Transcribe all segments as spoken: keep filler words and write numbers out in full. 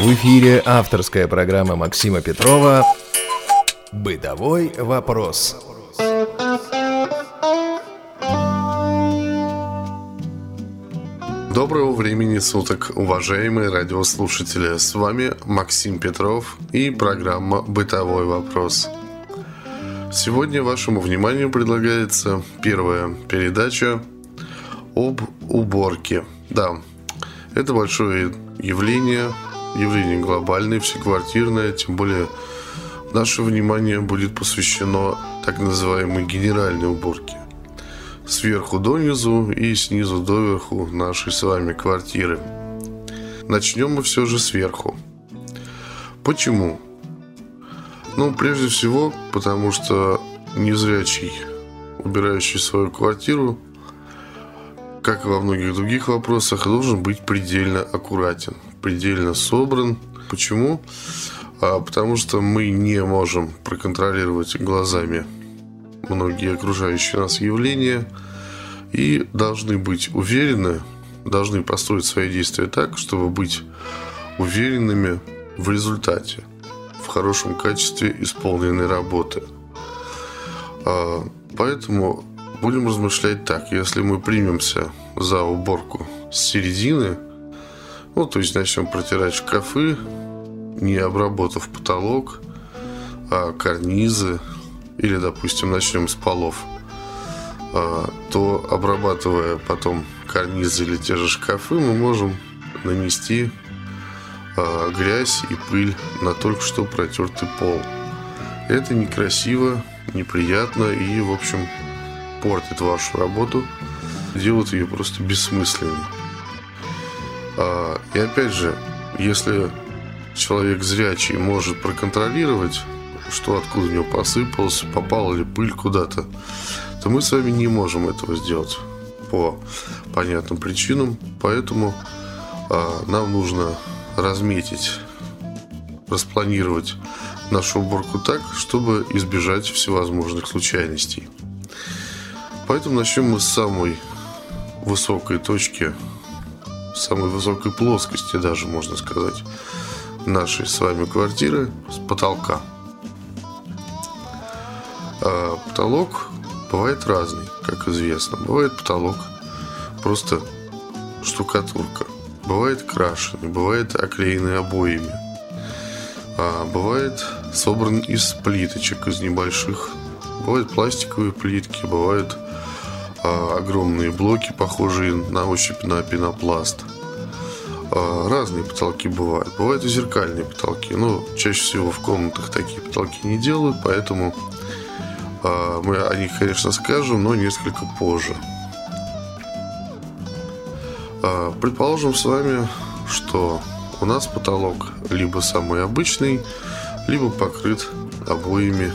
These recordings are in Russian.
В эфире авторская программа Максима Петрова «Бытовой вопрос». Доброго времени суток, уважаемые радиослушатели! С вами Максим Петров и программа «Бытовой вопрос». Сегодня вашему вниманию предлагается первая передача об уборке. Да, это большое явление, явление глобальное, всеквартирное, тем более наше внимание будет посвящено так называемой генеральной уборке. Сверху донизу и снизу доверху нашей с вами квартиры. Начнем мы все же сверху. Почему? Ну, прежде всего, потому что незрячий, убирающий свою квартиру, как и во многих других вопросах, должен быть предельно аккуратен, предельно собран. Почему? А потому что мы не можем проконтролировать глазами многие окружающие нас явления и должны быть уверены, должны построить свои действия так, чтобы быть уверенными в результате, в хорошем качестве исполненной работы. Поэтому будем размышлять так. Если мы примемся за уборку с середины, ну, то есть начнем протирать шкафы, не обработав потолок, а карнизы, или, допустим, начнем с полов, то, обрабатывая потом карнизы или те же шкафы, мы можем нанести грязь и пыль на только что протертый пол. Это некрасиво, неприятно и, в общем, портит вашу работу, делает ее просто бессмысленной. И опять же, если человек зрячий может проконтролировать, что откуда у него посыпалось, попала ли пыль куда-то, то мы с вами не можем этого сделать по понятным причинам. Поэтому нам нужно разметить, распланировать нашу уборку так, чтобы избежать всевозможных случайностей. Поэтому начнем мы с самой высокой точки, с самой высокой плоскости даже, можно сказать, нашей с вами квартиры, с потолка. А потолок бывает разный, как известно. Бывает потолок просто штукатурка, бывает крашеный, бывает оклеенный обоями, а бывает собран из плиточек, из небольших. Бывают пластиковые плитки, бывают а, огромные блоки, похожие на ощупь на пенопласт. А, разные потолки бывают. Бывают и зеркальные потолки. Но чаще всего в комнатах такие потолки не делают, поэтому а, мы о них, конечно, скажем, но несколько позже. А, предположим с вами, что у нас потолок либо самый обычный, либо покрыт обоями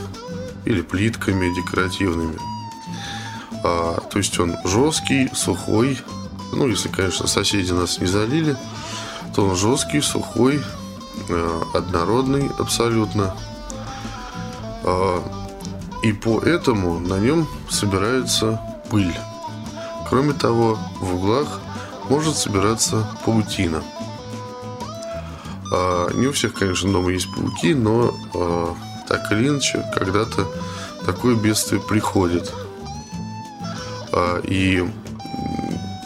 или плитками декоративными. А, то есть он жесткий, сухой. Ну, если, конечно, соседи нас не залили, то он жесткий, сухой, э, однородный абсолютно. А, и поэтому на нем собирается пыль. Кроме того, в углах может собираться паутина. А, не у всех, конечно, дома есть пауки, но а, так или иначе, когда-то такое бедствие приходит. И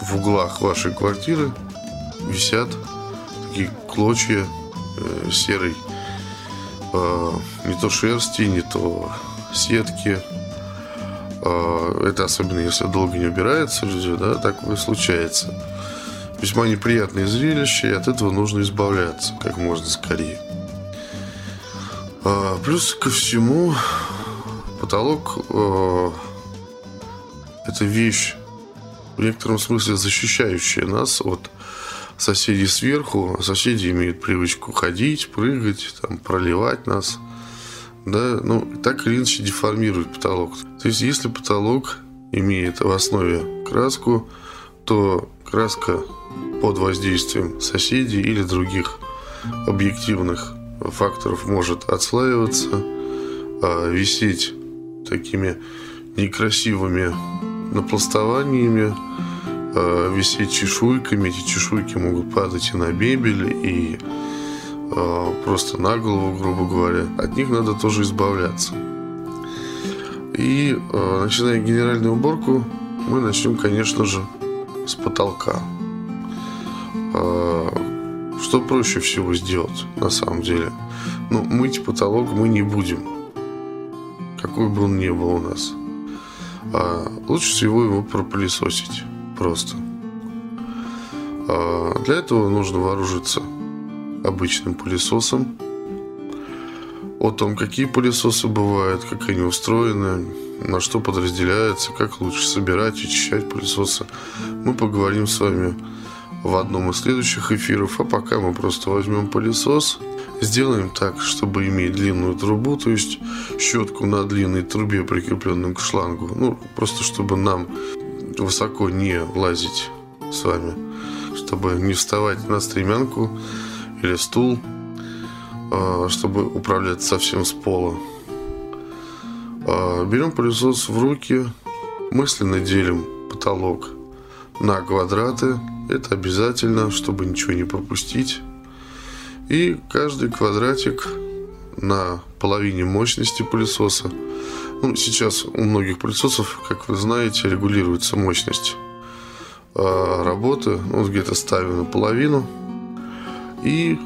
в углах вашей квартиры висят такие клочья серой, не то шерсти, не то сетки. Это особенно, если долго не убираются люди, да, такое случается. Весьма неприятное зрелище, и от этого нужно избавляться как можно скорее. Плюс ко всему, потолок э, это вещь, в некотором смысле защищающая нас от соседей сверху. Соседи имеют привычку ходить, прыгать, там, проливать нас, да, ну, так или иначе деформирует потолок. То есть, если потолок имеет в основе краску, то краска под воздействием соседей или других объективных факторов может отслаиваться, висеть такими некрасивыми напластованиями, висеть чешуйками. Эти чешуйки могут падать и на мебель, и просто на голову, грубо говоря. От них надо тоже избавляться. И начиная генеральную уборку, мы начнем, конечно же, с потолка. Что проще всего сделать, на самом деле? Ну, мыть потолок мы не будем, какой бы он ни был у нас. А лучше всего его пропылесосить просто. А для этого нужно вооружиться обычным пылесосом. О том, какие пылесосы бывают, как они устроены, на что подразделяются, как лучше собирать, очищать пылесосы, мы поговорим с вами в одном из следующих эфиров. А пока мы просто возьмем пылесос, сделаем так, чтобы иметь длинную трубу, то есть щетку на длинной трубе, прикрепленную к шлангу, ну просто чтобы нам высоко не лазить с вами, чтобы не вставать на стремянку или стул, чтобы управлять совсем с пола. Берем пылесос в руки, мысленно делим потолок на квадраты. Это обязательно, чтобы ничего не пропустить. И каждый квадратик на половине мощности пылесоса. Ну, сейчас у многих пылесосов, как вы знаете, регулируется мощность работы. Вот где-то ставим на половину. И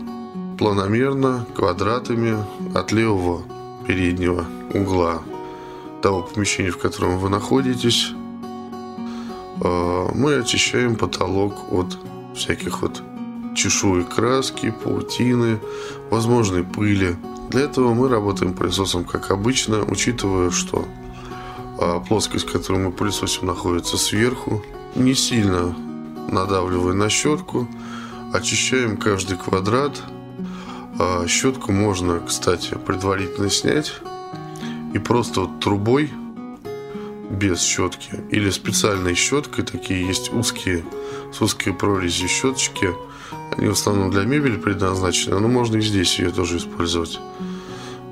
планомерно, квадратами от левого переднего угла того помещения, в котором вы находитесь, мы очищаем потолок от всяких вот чешуек, краски, паутины, возможной пыли. Для этого мы работаем пылесосом как обычно, учитывая, что плоскость, которую мы пылесосим, находится сверху. Не сильно надавливая на щетку, очищаем каждый квадрат. Щетку можно, кстати, предварительно снять и просто вот трубой без щетки или специальной щеткой, такие есть узкие, с узкой прорезью щеточки, они в основном для мебели предназначены, но можно и здесь ее тоже использовать.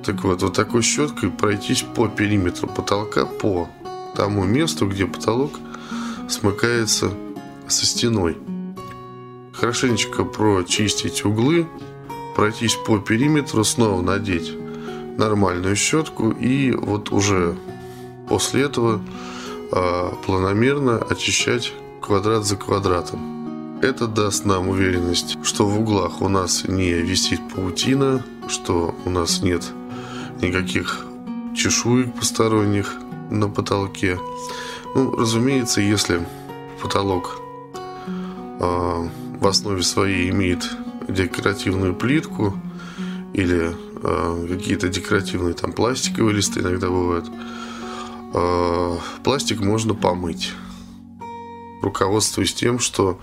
Так вот, вот такой щеткой пройтись по периметру потолка, по тому месту, где потолок смыкается со стеной. Хорошенечко прочистить углы, пройтись по периметру, снова надеть нормальную щетку и вот уже после этого э, планомерно очищать квадрат за квадратом. Это даст нам уверенность, что в углах у нас не висит паутина, что у нас нет никаких чешуек посторонних на потолке. Ну, разумеется, если потолок э, в основе своей имеет декоративную плитку или э, какие-то декоративные там пластиковые листы иногда бывают, э, пластик можно помыть, руководствуясь тем, что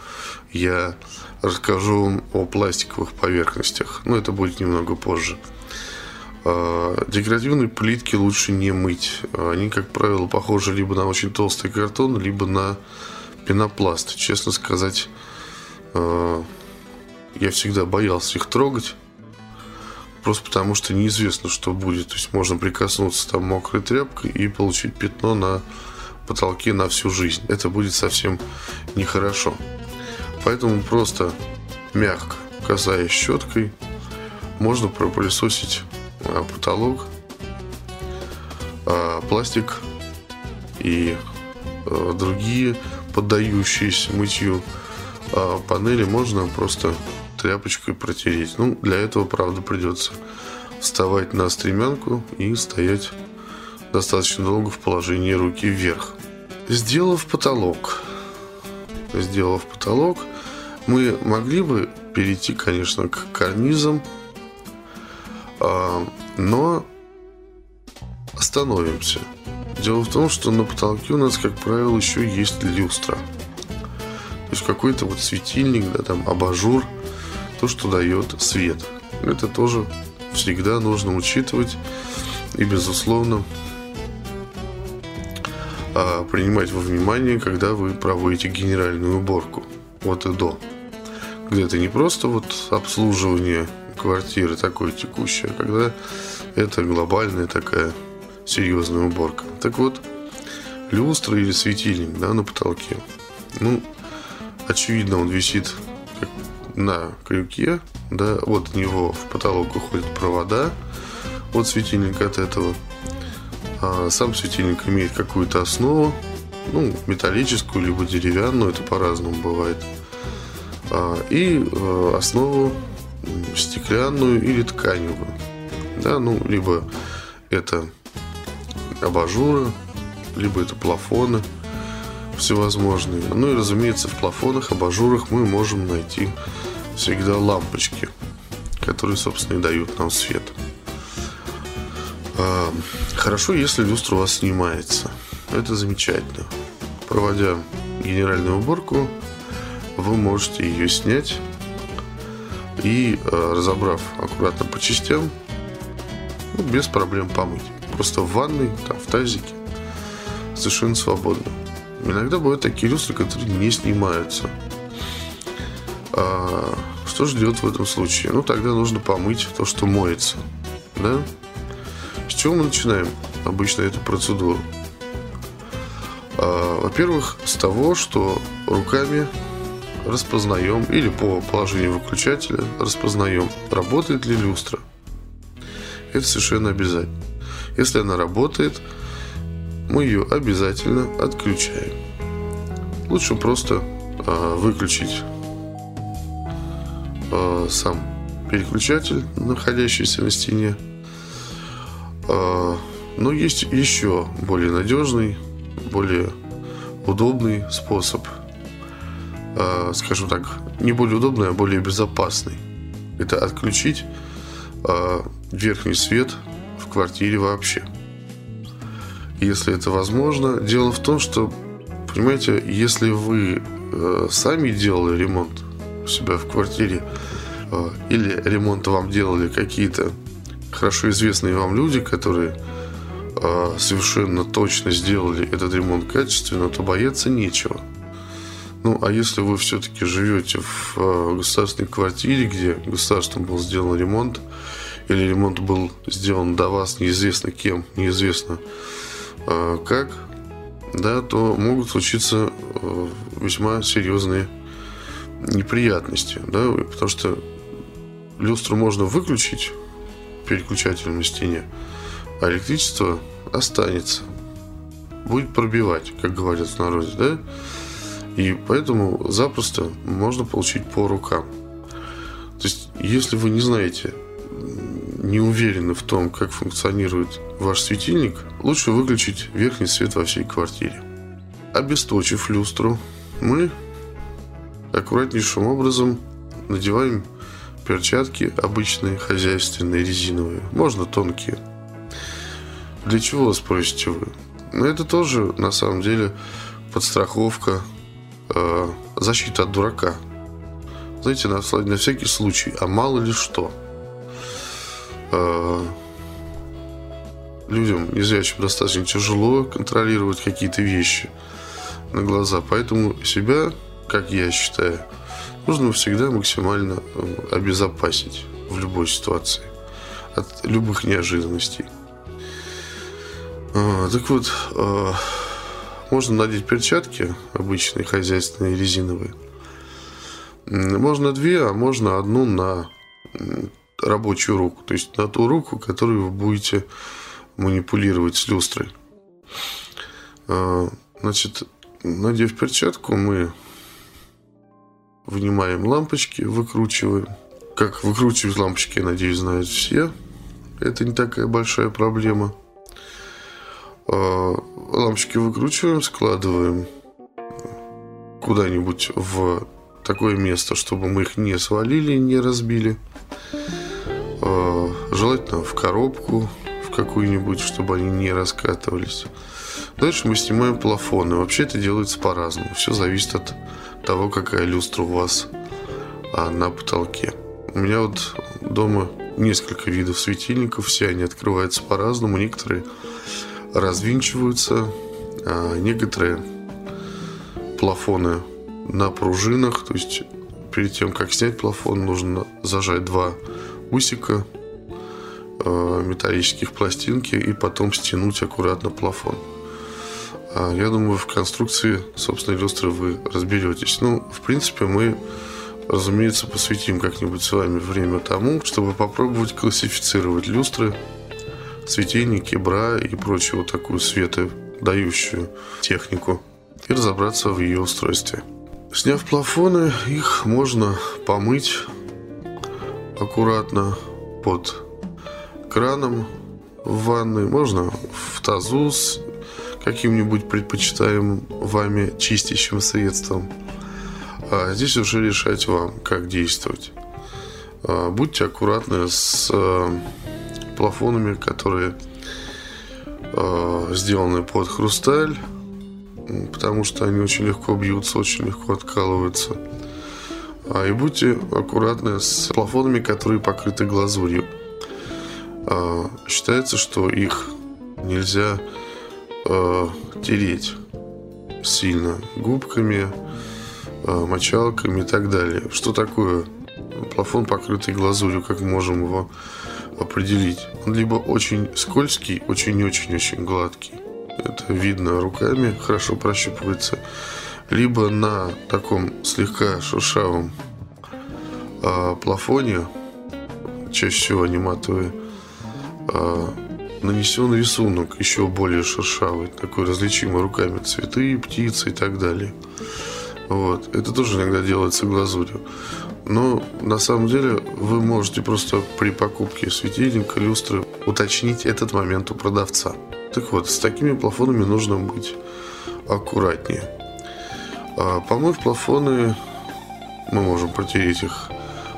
я расскажу вам о пластиковых поверхностях, но это будет немного позже. Э, декоративные плитки лучше не мыть, они, как правило, похожи либо на очень толстый картон, либо на пенопласт. Честно сказать, э, я всегда боялся их трогать, просто потому что неизвестно, что будет. То есть можно прикоснуться там мокрой тряпкой и получить пятно на потолке на всю жизнь. Это будет совсем нехорошо. Поэтому просто мягко, касаясь щеткой, можно пропылесосить потолок, пластик и другие поддающиеся мытью панели можно просто тряпочкой протереть. Ну, для этого, правда, придется вставать на стремянку и стоять достаточно долго в положении руки вверх. Сделав потолок, сделав потолок, мы могли бы перейти, конечно, к карнизам, но остановимся. Дело в том, что на потолке у нас, как правило, еще есть люстра. То есть какой-то вот светильник, да, там абажур, то, что дает свет. Это тоже всегда нужно учитывать и, безусловно, принимать во внимание, когда вы проводите генеральную уборку от и до. Когда это не просто вот обслуживание квартиры такое текущее, а когда это глобальная такая серьезная уборка. Так вот, люстра или светильник, да, на потолке. Ну, очевидно, он висит, как на крюке, да, от него в потолок уходят провода от светильника, от этого. А сам светильник имеет какую-то основу, ну, металлическую, либо деревянную, это по-разному бывает. А, и а, основу стеклянную или тканевую. Да, ну, либо это абажуры, либо это плафоны всевозможные. Ну и, разумеется, в плафонах, абажурах мы можем найти всегда лампочки, которые, собственно, и дают нам свет. Хорошо, если люстра у вас снимается. Это замечательно. Проводя генеральную уборку, вы можете ее снять и, разобрав аккуратно по частям, ну, без проблем помыть. Просто в ванной, там, в тазике, совершенно свободно. Иногда бывают такие люстры, которые не снимаются. А что же делать в этом случае? Ну, тогда нужно помыть то, что моется. Да? С чего мы начинаем обычно эту процедуру? А, во-первых, с того, что руками распознаем, или по положению выключателя распознаем, работает ли люстра. Это совершенно обязательно. Если она работает, мы ее обязательно отключаем. Лучше просто э, выключить э, сам переключатель, находящийся на стене. Э, но есть еще более надежный, более удобный способ. Э, скажем так, не более удобный, а более безопасный. Это отключить э, верхний свет в квартире вообще. Если это возможно. Дело в том, что, понимаете, если вы э, сами делали ремонт у себя в квартире, э, или ремонт вам делали какие-то хорошо известные вам люди, которые э, совершенно точно сделали этот ремонт качественно, то бояться нечего. Ну, а если вы все-таки живете в э, государственной квартире, где государством был сделан ремонт, или ремонт был сделан до вас неизвестно кем, неизвестно как, да, то могут случиться весьма серьезные неприятности, да, потому что люстру можно выключить переключателем на стене, а электричество останется, будет пробивать, как говорят в народе, да, и поэтому запросто можно получить по рукам. То есть, если вы не знаете, не уверены в том, как функционирует ваш светильник, лучше выключить верхний свет во всей квартире. Обесточив люстру, мы аккуратнейшим образом надеваем перчатки обычные, хозяйственные, резиновые, можно тонкие. Для чего, спросите вы? Но это тоже, на самом деле, подстраховка, э, защита от дурака. Знаете, на, на всякий случай, а мало ли что. Людям незрячим достаточно тяжело контролировать какие-то вещи на глаза, поэтому себя, как я считаю, нужно всегда максимально обезопасить в любой ситуации от любых неожиданностей. Так вот, можно надеть перчатки обычные, хозяйственные, резиновые. Можно две, а можно одну на рабочую руку, то есть на ту руку, которую вы будете манипулировать с люстрой. Значит, надев перчатку, мы вынимаем лампочки, выкручиваем. Как выкручивать лампочки, я надеюсь, знают все. Это не такая большая проблема. Лампочки выкручиваем, складываем куда-нибудь в такое место, чтобы мы их не свалили, не разбили. Желательно в коробку, в какую-нибудь, чтобы они не раскатывались. Дальше мы снимаем плафоны. Вообще это делается по-разному. Все зависит от того, какая люстра у вас на потолке. У меня вот дома несколько видов светильников. Все они открываются по-разному. Некоторые развинчиваются. Некоторые плафоны на пружинах. То есть перед тем, как снять плафон, нужно зажать два усика э, металлических пластинки и потом стянуть аккуратно плафон. А, я думаю, в конструкции собственной люстры вы разберетесь. Ну, в принципе, мы Разумеется, посвятим как-нибудь с вами время тому, чтобы попробовать классифицировать люстры, светильники, бра и прочую такую светодающую технику и разобраться в ее устройстве. Сняв плафоны, их можно помыть аккуратно под краном в ванной, можно в тазу с каким-нибудь предпочитаемым вами чистящим средством. А здесь уже решать вам, как действовать. Будьте аккуратны с плафонами, которые сделаны под хрусталь, потому что они очень легко бьются, очень легко откалываются. И будьте аккуратны с плафонами, которые покрыты глазурью. Считается, что их нельзя тереть сильно губками, мочалками и так далее. Что такое плафон, покрытый глазурью, как мы можем его определить? Он либо очень скользкий, очень-очень-очень гладкий, это видно руками, хорошо прощупывается, либо на таком слегка шершавом э, плафоне, чаще всего они матовые, э, нанесен рисунок еще более шершавый, такой различимый руками, цветы, птицы и так далее. Вот. Это тоже иногда делается глазурью. Но на самом деле вы можете просто при покупке светильника, люстры уточнить этот момент у продавца. Так вот, с такими плафонами нужно быть аккуратнее. Помыв плафоны, мы можем протереть их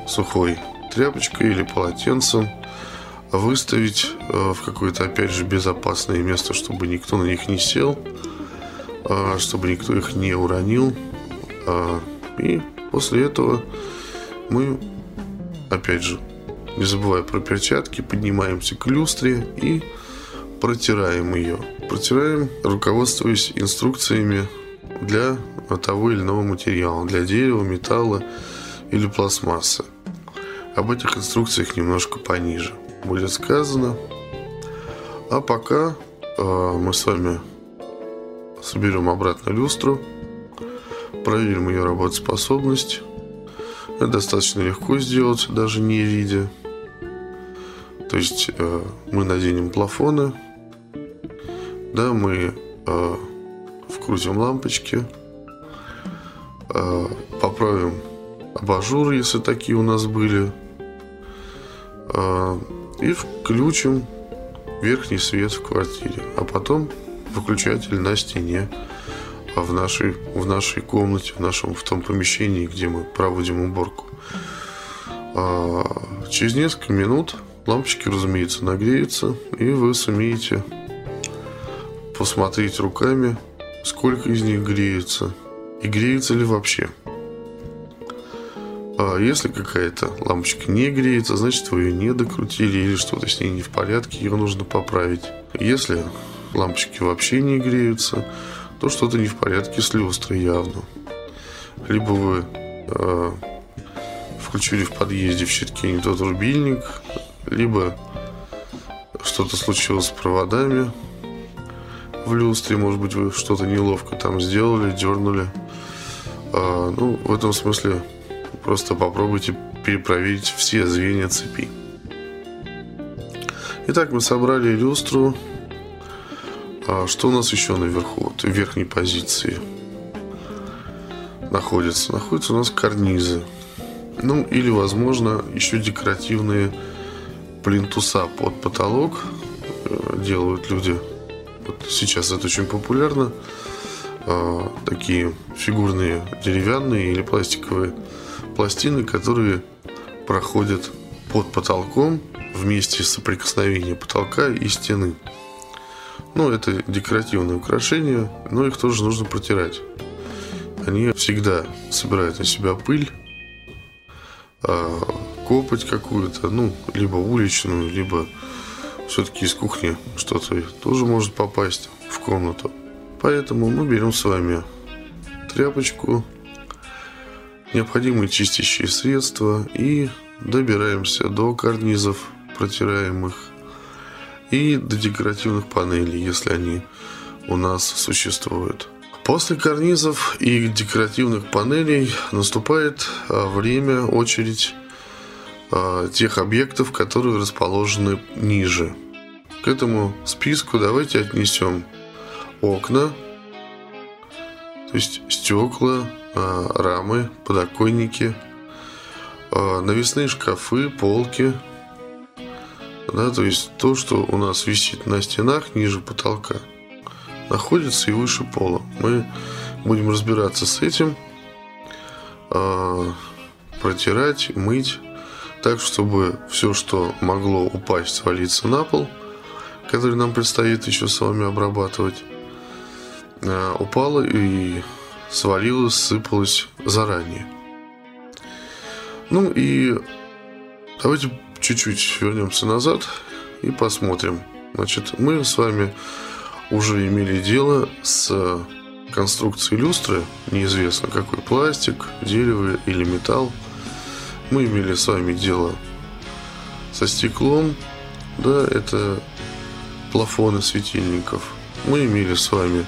сухой тряпочкой или полотенцем, выставить в какое-то, опять же, безопасное место, чтобы никто на них не сел, чтобы никто их не уронил. И после этого мы, опять же, не забывая про перчатки, поднимаемся к люстре и протираем ее. Протираем, руководствуясь инструкциями для того или иного материала, для дерева, металла или пластмассы. Об этих инструкциях немножко пониже будет сказано. А пока э, мы с вами соберем обратно люстру. Проверим ее работоспособность. Это достаточно легко сделать, даже не видя. То есть э, мы наденем плафоны, да, мы э, вкрутим лампочки, э, поправим абажуры, если такие у нас были, э, и включим верхний свет в квартире, а потом выключатель на стене. В нашей, в нашей комнате, в нашем, в том помещении, где мы проводим уборку. А через несколько минут лампочки, разумеется, нагреются, и вы сумеете посмотреть руками, сколько из них греется и греется ли вообще. А если какая-то лампочка не греется, значит, вы ее не докрутили или что-то с ней не в порядке, ее нужно поправить. Если лампочки вообще не греются, то что-то не в порядке с люстрой явно. Либо вы э, включили в подъезде в щитке не тот рубильник, либо что-то случилось с проводами в люстре, может быть, вы что-то неловко там сделали, дернули. Э, ну, в этом смысле просто попробуйте перепроверить все звенья цепи. Итак, мы собрали люстру. Что у нас еще наверху, вот, в верхней позиции находится? Находятся у нас карнизы. Ну, или, возможно, еще декоративные плинтуса под потолок делают люди. Вот сейчас это очень популярно. Такие фигурные деревянные или пластиковые пластины, которые проходят под потолком вместе соприкосновения потолка и стены. Ну, это декоративные украшения, но их тоже нужно протирать. Они всегда собирают на себя пыль, копоть какую-то, ну, либо уличную, либо все-таки из кухни что-то тоже может попасть в комнату. Поэтому мы берем с вами тряпочку, необходимые чистящие средства и добираемся до карнизов, протираем их. И до декоративных панелей, если они у нас существуют. После карнизов и декоративных панелей наступает время, очередь тех объектов, которые расположены ниже. К этому списку давайте отнесем окна, то есть стекла, рамы, подоконники, навесные шкафы, полки, да, то есть то, что у нас висит на стенах ниже потолка, находится и выше пола. Мы будем разбираться с этим, протирать, мыть, так, чтобы все, что могло упасть, свалиться на пол, который нам предстоит еще с вами обрабатывать, упало и свалилось, сыпалось заранее. Ну и давайте чуть-чуть вернемся назад и посмотрим. Значит, мы с вами уже имели дело с конструкцией люстры, неизвестно какой пластик, дерево или металл. Мы имели с вами дело со стеклом, да, это плафоны светильников. Мы имели с вами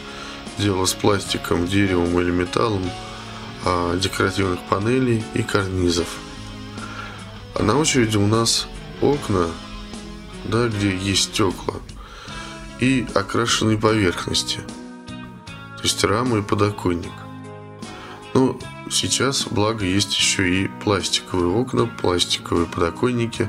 дело с пластиком, деревом или металлом, декоративных панелей и карнизов. А на очереди у нас окна, да, где есть стекла и окрашенные поверхности, то есть рама и подоконник. Но сейчас, благо, есть еще и пластиковые окна, пластиковые подоконники.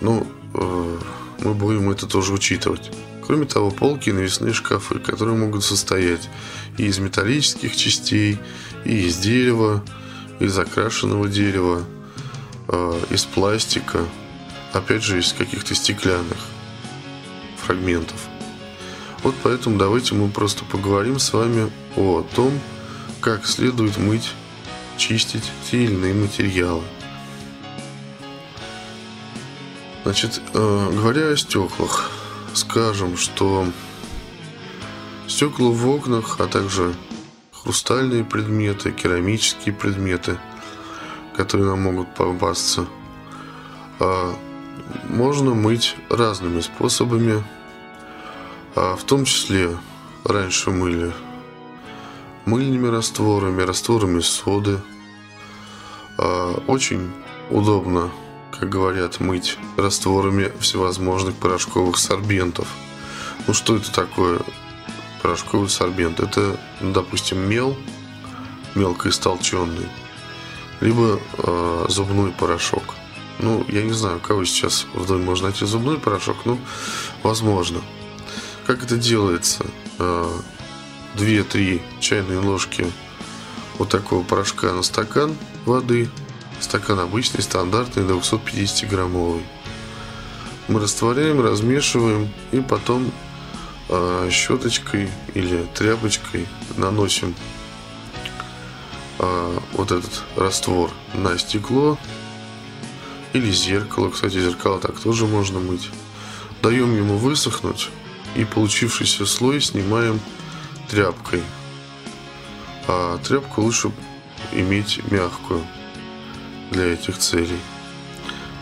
Ну, э, мы будем это тоже учитывать. Кроме того, полки и навесные шкафы, которые могут состоять и из металлических частей, и из дерева, из окрашенного дерева, э, из пластика, опять же, из каких-то стеклянных фрагментов. Вот поэтому давайте мы просто поговорим с вами о том, как следует мыть, чистить те или иные материалы. Значит, э, говоря о стеклах, скажем, что стекла в окнах, а также хрустальные предметы, керамические предметы, которые нам могут попасться, э, можно мыть разными способами, а в том числе раньше мыли мыльными растворами, растворами соды. Э, очень удобно, как говорят, мыть растворами всевозможных порошковых сорбентов. Ну что это такое порошковый сорбент? Это, допустим, мел, мелко истолченный, либо э, зубной порошок. Ну, я не знаю, у кого сейчас в доме можно найти зубной порошок, но возможно. Как это делается? Э, две-три чайные ложки вот такого порошка на стакан воды. Стакан обычный, стандартный, двести пятьдесят граммовый. Мы растворяем, размешиваем и потом э, щеточкой или тряпочкой наносим э, вот этот раствор на стекло или зеркало. Кстати, зеркало так тоже можно мыть. Даем ему высохнуть и получившийся слой снимаем тряпкой. А тряпку лучше иметь мягкую для этих целей.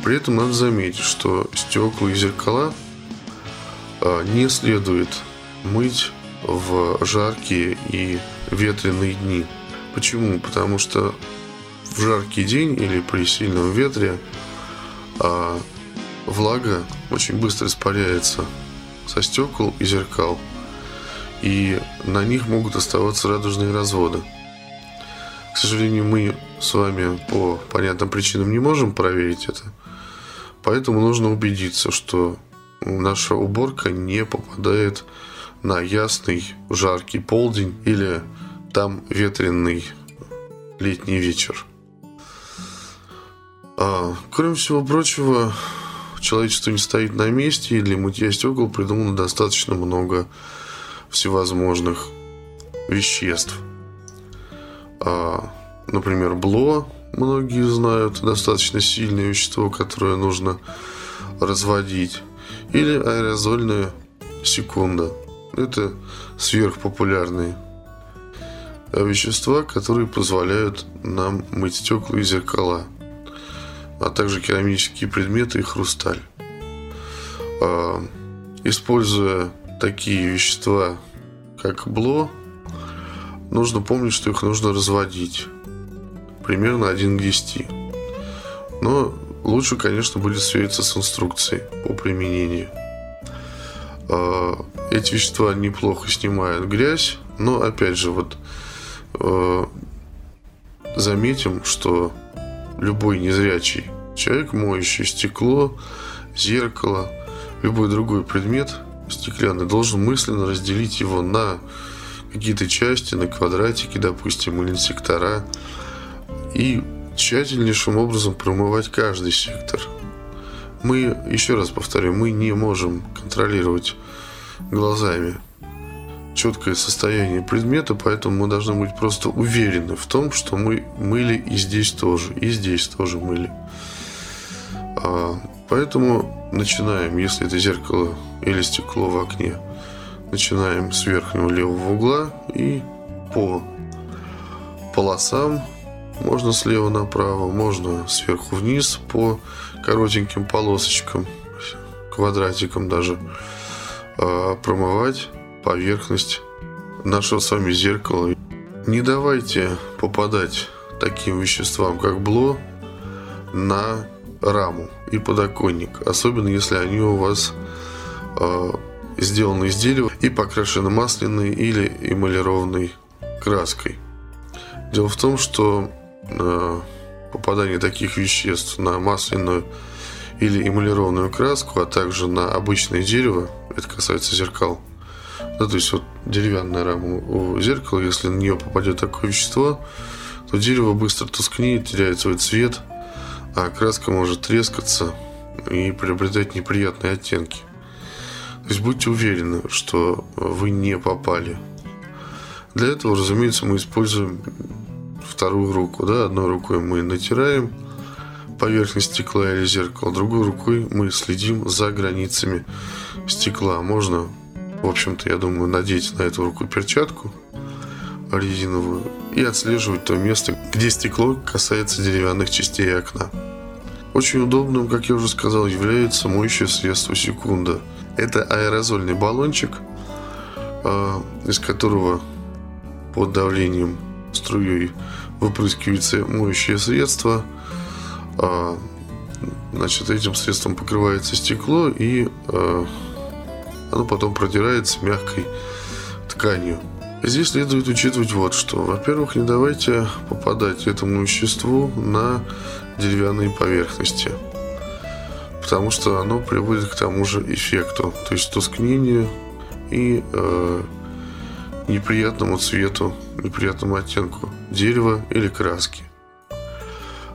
При этом надо заметить, что стекла и зеркала не следует мыть в жаркие и ветреные дни. Почему? Потому что в жаркий день или при сильном ветре влага очень быстро испаряется со стекол и зеркал, и на них могут оставаться радужные разводы. К сожалению, мы с вами по понятным причинам не можем проверить это, поэтому нужно убедиться, что наша уборка не попадает на ясный жаркий полдень или там ветреный летний вечер. А, кроме всего прочего, человечество не стоит на месте, и для мытья стекол придумано достаточно много всевозможных веществ. А, например, бло, многие знают, достаточно сильное вещество, которое нужно разводить. Или аэрозольная секунда. Это сверхпопулярные вещества, которые позволяют нам мыть стекла и зеркала, а также керамические предметы и хрусталь. А, используя такие вещества, как бло, Нужно помнить, что их нужно разводить. Примерно один к десяти. Но лучше, конечно, будет свериться с инструкцией по применению. Эти вещества неплохо снимают грязь, но опять же, вот заметим, что любой незрячий человек, моющий стекло, зеркало, любой другой предмет стеклянный, должен мысленно разделить его на какие-то части, на квадратики, допустим, или на сектора, и тщательнейшим образом промывать каждый сектор. Мы, еще раз повторю, мы не можем контролировать глазами четкое состояние предмета, поэтому мы должны быть просто уверены в том, что мы мыли и здесь тоже, и здесь тоже мыли. Поэтому начинаем, если это зеркало или стекло в окне, начинаем с верхнего левого угла и по полосам, можно слева направо, можно сверху вниз по коротеньким полосочкам, квадратикам даже, промывать поверхность нашего с вами зеркала. Не давайте попадать таким веществам, как бло, на раму и подоконник, особенно если они у вас э, сделаны из дерева и покрашены масляной или эмалированной краской. Дело в том, что э, попадание таких веществ на масляную или эмалированную краску, а также на обычное дерево, это касается зеркал, да, то есть вот деревянная рама у зеркала, если на нее попадет такое вещество, то дерево быстро тускнеет, теряет свой цвет, а краска может трескаться и приобретать неприятные оттенки. То есть будьте уверены, что вы не попали. Для этого, разумеется, мы используем вторую руку, да? Одной рукой мы натираем поверхность стекла или зеркала, другой рукой мы следим за границами стекла. Можно, в общем-то, я думаю, надеть на эту руку перчатку резиновую и отслеживать то место, где стекло касается деревянных частей окна. Очень удобным, как я уже сказал, является моющее средство «Секунда». Это аэрозольный баллончик, из которого под давлением струей выпрыскивается моющее средство. Значит, этим средством покрывается стекло, и оно потом протирается мягкой тканью. Здесь следует учитывать вот что. Во-первых, не давайте попадать этому веществу на деревянные поверхности, потому что оно приводит к тому же эффекту, то есть тускнению и э, неприятному цвету, неприятному оттенку дерева или краски.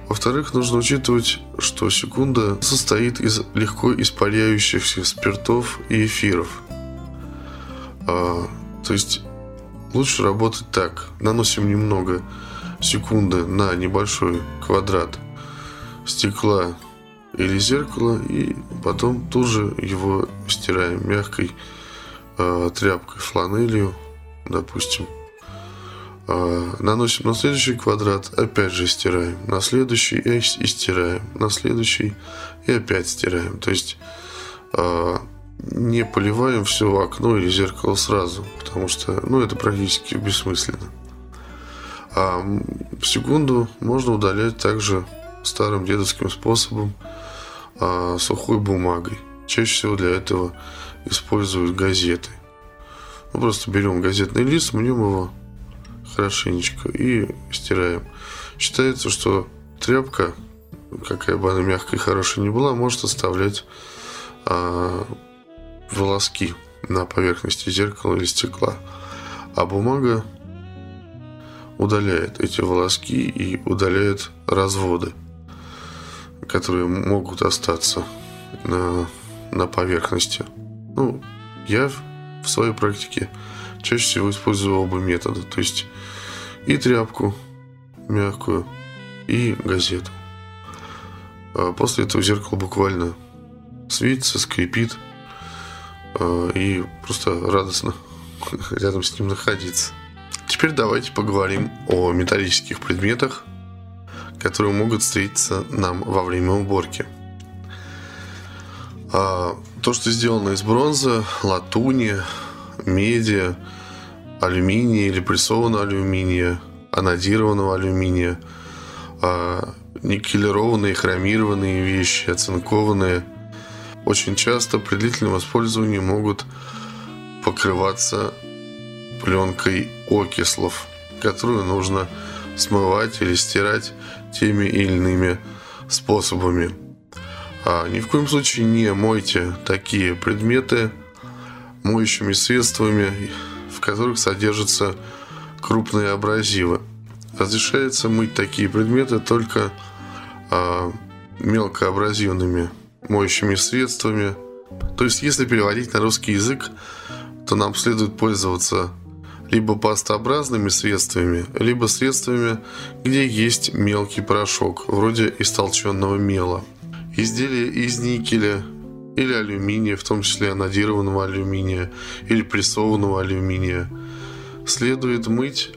Во-вторых, нужно учитывать, что секунда состоит из легко испаряющихся спиртов и эфиров. Э, то есть лучше работать так. Наносим немного секунды на небольшой квадрат стекла или зеркала и потом тут же его стираем мягкой э, тряпкой, фланелью, допустим. Э, наносим на следующий квадрат, опять же стираем. На следующий и, и стираем. На следующий и опять стираем. То есть э, не поливаем все окно или зеркало сразу, потому что, ну, это практически бессмысленно. А секунду можно удалять также старым дедовским способом, а, сухой бумагой. Чаще всего для этого используют газеты. Мы просто берем газетный лист, мнем его хорошенечко и стираем. Считается, что тряпка, какая бы она мягкая и хорошая ни была, может оставлять а, волоски на поверхности зеркала или стекла, а бумага удаляет эти волоски и удаляет разводы, которые могут остаться на, на поверхности. Ну, я в своей практике чаще всего использую оба метода, то есть и тряпку мягкую, и газету. А после этого зеркало буквально светится, скрипит, и просто радостно рядом с ним находиться. Теперь давайте поговорим о металлических предметах, которые могут встретиться нам во время уборки. То, что сделано из бронзы, латуни, меди, алюминия или прессованного алюминия, анодированного алюминия, никелированные, хромированные вещи, оцинкованные, очень часто при длительном использовании могут покрываться пленкой окислов, которую нужно смывать или стирать теми или иными способами. А ни в коем случае не мойте такие предметы моющими средствами, в которых содержатся крупные абразивы. Разрешается мыть такие предметы только а, мелкоабразивными моющими средствами. То есть, если переводить на русский язык, то нам следует пользоваться либо пастообразными средствами, либо средствами, где есть мелкий порошок, вроде истолченного мела. Изделия из никеля или алюминия, в том числе анодированного алюминия или прессованного алюминия, следует мыть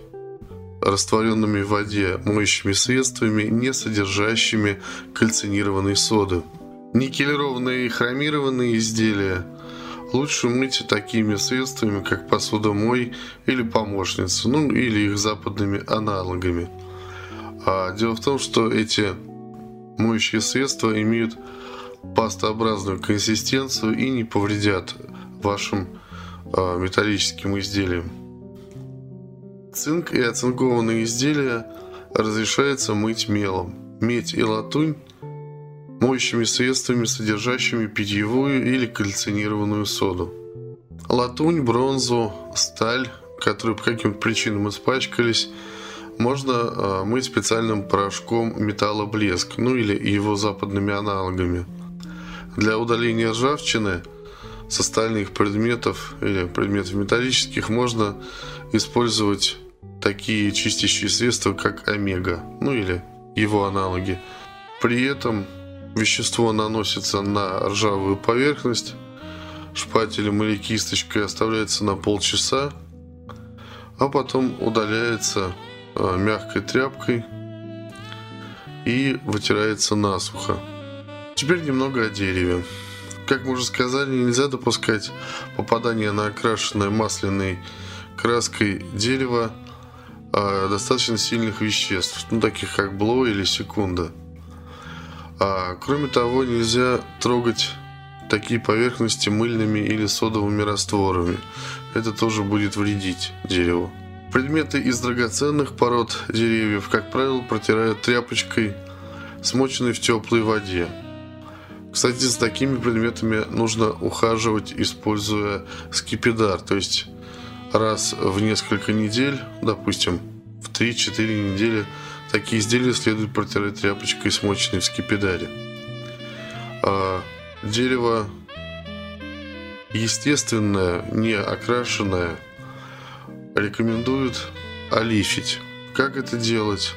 растворенными в воде моющими средствами, не содержащими кальцинированной соды. Никелированные и хромированные изделия лучше мыть такими средствами, как посудомой или помощница, ну или их западными аналогами. А дело в том, что эти моющие средства имеют пастообразную консистенцию и не повредят вашим а, металлическим изделиям. Цинк и оцинкованные изделия разрешается мыть мелом. Медь и латунь — моющими средствами, содержащими питьевую или кальцинированную соду. Латунь, бронзу, сталь, которые по каким-то причинам испачкались, можно мыть специальным порошком металлоблеск, ну или его западными аналогами. Для удаления ржавчины с остальных предметов или предметов металлических можно использовать такие чистящие средства, как омега, ну или его аналоги. При этом вещество наносится на ржавую поверхность шпателем или кисточкой, оставляется на полчаса, а потом удаляется мягкой тряпкой и вытирается насухо. Теперь немного о дереве. Как мы уже сказали, нельзя допускать попадания на окрашенное масляной краской дерево достаточно сильных веществ, ну, таких как бло или секунда. А, кроме того, нельзя трогать такие поверхности мыльными или содовыми растворами. Это тоже будет вредить дереву. Предметы из драгоценных пород деревьев, как правило, протирают тряпочкой, смоченной в теплой воде. Кстати, с такими предметами нужно ухаживать, используя скипидар. То есть раз в несколько недель, допустим, в три-четыре недели, такие изделия следует протирать тряпочкой, смоченной в скипидаре. А дерево естественное, не окрашенное, рекомендуют олифить. Как это делать?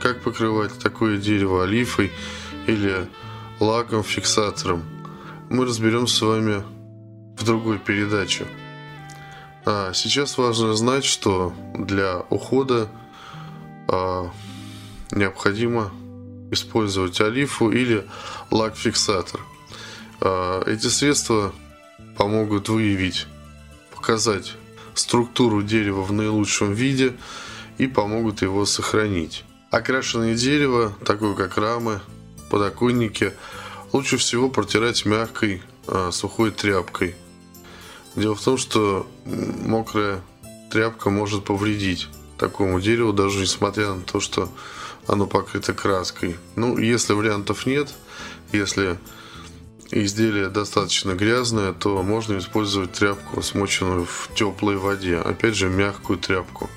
Как покрывать такое дерево олифой или лаком-фиксатором? Мы разберемся с вами в другой передаче. А сейчас важно знать, что для ухода а, необходимо использовать олифу или лак-фиксатор. А, эти средства помогут выявить, показать структуру дерева в наилучшем виде и помогут его сохранить. Окрашенное дерево, такое как рамы, подоконники, лучше всего протирать мягкой а, сухой тряпкой. Дело в том, что мокрая тряпка может повредить такому дереву, даже несмотря на то, что оно покрыто краской. Ну, если вариантов нет, если изделие достаточно грязное, то можно использовать тряпку, смоченную в теплой воде. Опять же, мягкую тряпку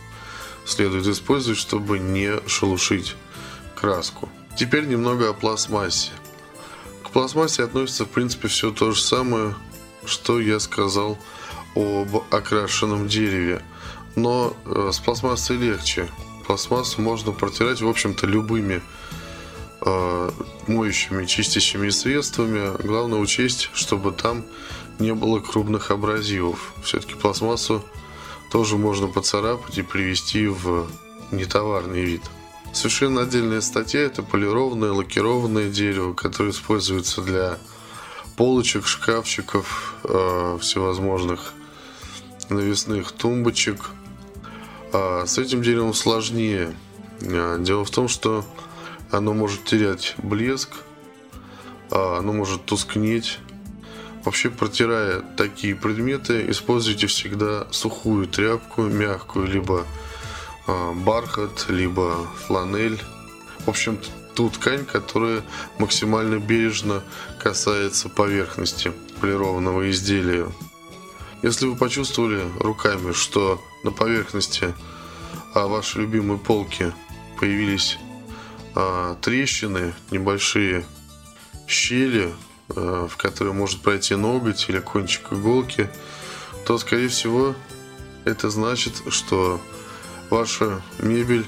следует использовать, чтобы не шелушить краску. Теперь немного о пластмассе. К пластмассе относится, в принципе, все то же самое, что я сказал об окрашенном дереве. Но с пластмассой легче. Пластмассу можно протирать, в общем-то, любыми э, моющими, чистящими средствами. Главное учесть, чтобы там не было крупных абразивов. Все-таки пластмассу тоже можно поцарапать и привести в нетоварный вид. Совершенно отдельная статья – это полированное, лакированное дерево, которое используется для полочек, шкафчиков, э, всевозможных навесных тумбочек, А с этим деревом сложнее. Дело в том, что оно может терять блеск, оно может тускнеть. Вообще, протирая такие предметы, используйте всегда сухую тряпку, мягкую, либо бархат, либо фланель. В общем, ту ткань, которая максимально бережно касается поверхности полированного изделия. Если вы почувствовали руками, что на поверхности вашей любимой полки появились трещины, небольшие щели, в которые может пройти ноготь или кончик иголки, то, скорее всего, это значит, что ваша мебель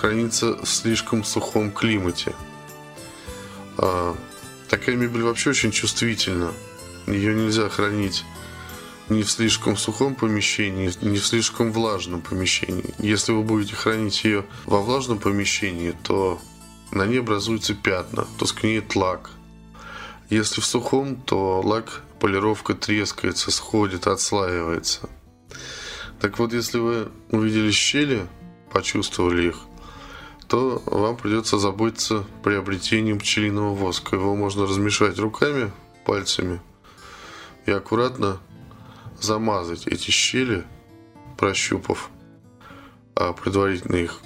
хранится в слишком сухом климате. Такая мебель вообще очень чувствительна. Ее нельзя хранить ни в слишком сухом помещении, ни в слишком влажном помещении. Если вы будете хранить ее во влажном помещении, то на ней образуются пятна, тускнеет лак. Если в сухом, то лак, полировка трескается, сходит, отслаивается. Так вот, если вы увидели щели, почувствовали их, то вам придется заботиться приобретением пчелиного воска. Его можно размешать руками, пальцами и аккуратно замазать эти щели, прощупав предварительно их,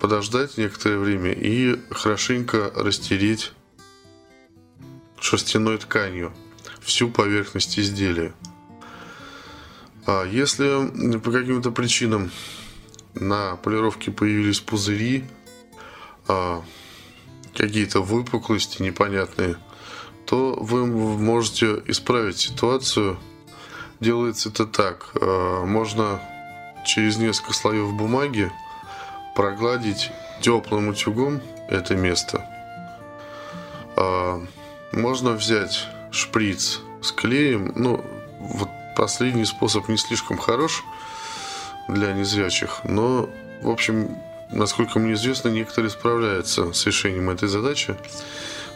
подождать некоторое время и хорошенько растереть шерстяной тканью всю поверхность изделия. Если по каким-то причинам на полировке появились пузыри, какие-то выпуклости непонятные, то вы можете исправить ситуацию. Делается это так: можно через несколько слоев бумаги прогладить теплым утюгом это место. Можно взять шприц с клеем. Ну, вот последний способ не слишком хорош для незрячих, но, в общем, насколько мне известно, некоторые справляются с решением этой задачи.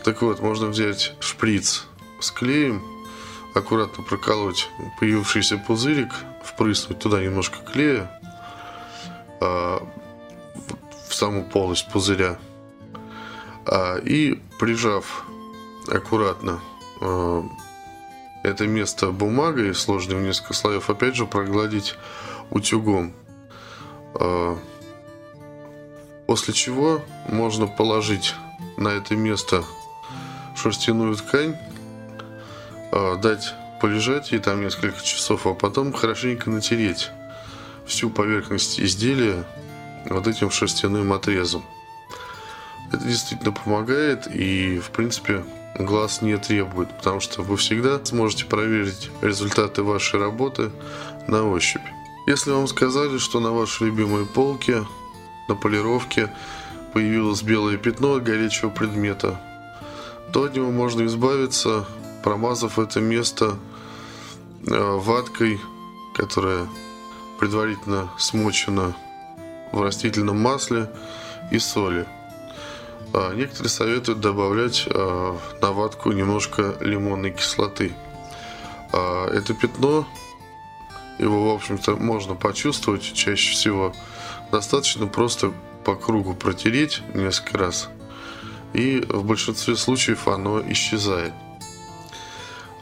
Так вот, можно взять шприц с клеем, аккуратно проколоть появившийся пузырик, впрыснуть туда немножко клея, а, в саму полость пузыря, а, и, прижав аккуратно а, это место бумагой, сложенной в несколько слоев, опять же прогладить утюгом. После чего можно положить на это место шерстяную ткань, дать полежать ей там несколько часов, а потом хорошенько натереть всю поверхность изделия вот этим шерстяным отрезом. Это действительно помогает и, в принципе, глаз не требует, потому что вы всегда сможете проверить результаты вашей работы на ощупь. Если вам сказали, что на вашей любимой полке, на полировке появилось белое пятно от горячего предмета, то от него можно избавиться, промазав это место ваткой, которая предварительно смочена в растительном масле и соли. Некоторые советуют добавлять на ватку немножко лимонной кислоты. Это пятно, его, в общем-то, можно почувствовать чаще всего. Достаточно просто по кругу протереть несколько раз, и в большинстве случаев оно исчезает.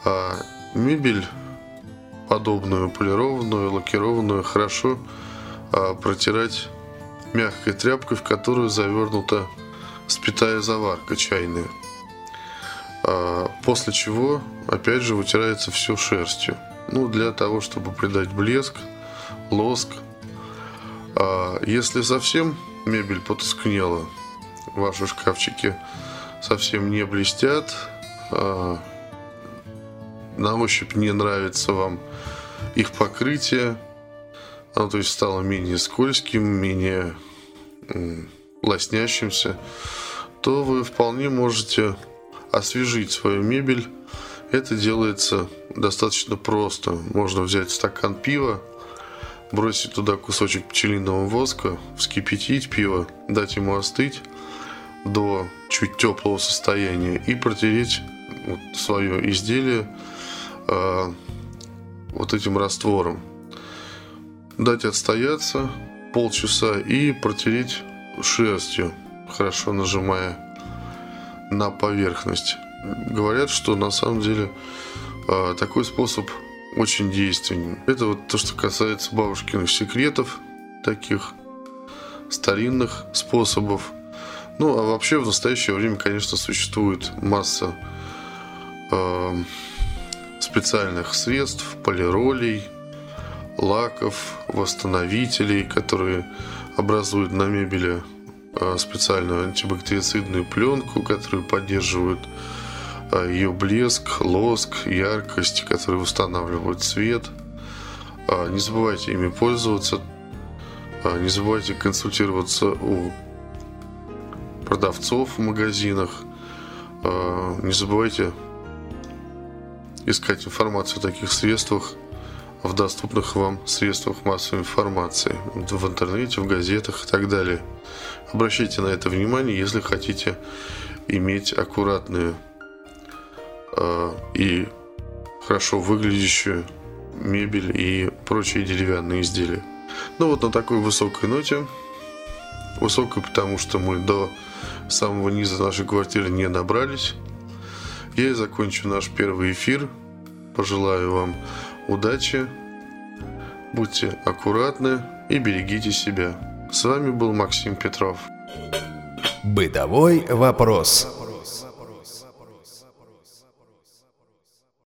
А мебель, подобную полированную, лакированную, хорошо а, протирать мягкой тряпкой, в которую завернута спитая заварка чайная. А, после чего, опять же, вытирается все шерстью. Ну, для того, чтобы придать блеск, лоск. А если совсем мебель потускнела, ваши шкафчики совсем не блестят, а на ощупь не нравится вам их покрытие, оно, то есть, стало менее скользким, менее лоснящимся, то вы вполне можете освежить свою мебель. Это делается достаточно просто. Можно взять стакан пива, бросить туда кусочек пчелиного воска, вскипятить пиво, дать ему остыть до чуть теплого состояния и протереть вот свое изделие э, вот этим раствором. дать отстояться полчаса и протереть шерстью, хорошо нажимая на поверхность. Говорят, что на самом деле такой способ очень действенен. Это вот то, что касается бабушкиных секретов, таких старинных способов. Ну, а вообще в настоящее время, конечно, существует масса э, специальных средств, полиролей, лаков, восстановителей, которые образуют на мебели э, специальную антибактерицидную пленку, которую поддерживают э, ее блеск, лоск, яркость, которые восстанавливают цвет. Э, не забывайте ими пользоваться, э, не забывайте консультироваться у продавцов в магазинах. Не забывайте искать информацию о таких средствах в доступных вам средствах массовой информации, в интернете, в газетах и так далее. Обращайте на это внимание, если хотите иметь аккуратную и хорошо выглядящую мебель и прочие деревянные изделия. Ну вот на такой высокой ноте. Высокой, потому что мы до самого низа нашей квартиры не добрались. Я и закончу наш первый эфир. Пожелаю вам удачи. Будьте аккуратны и берегите себя. С вами был Максим Петров. Бытовой вопрос.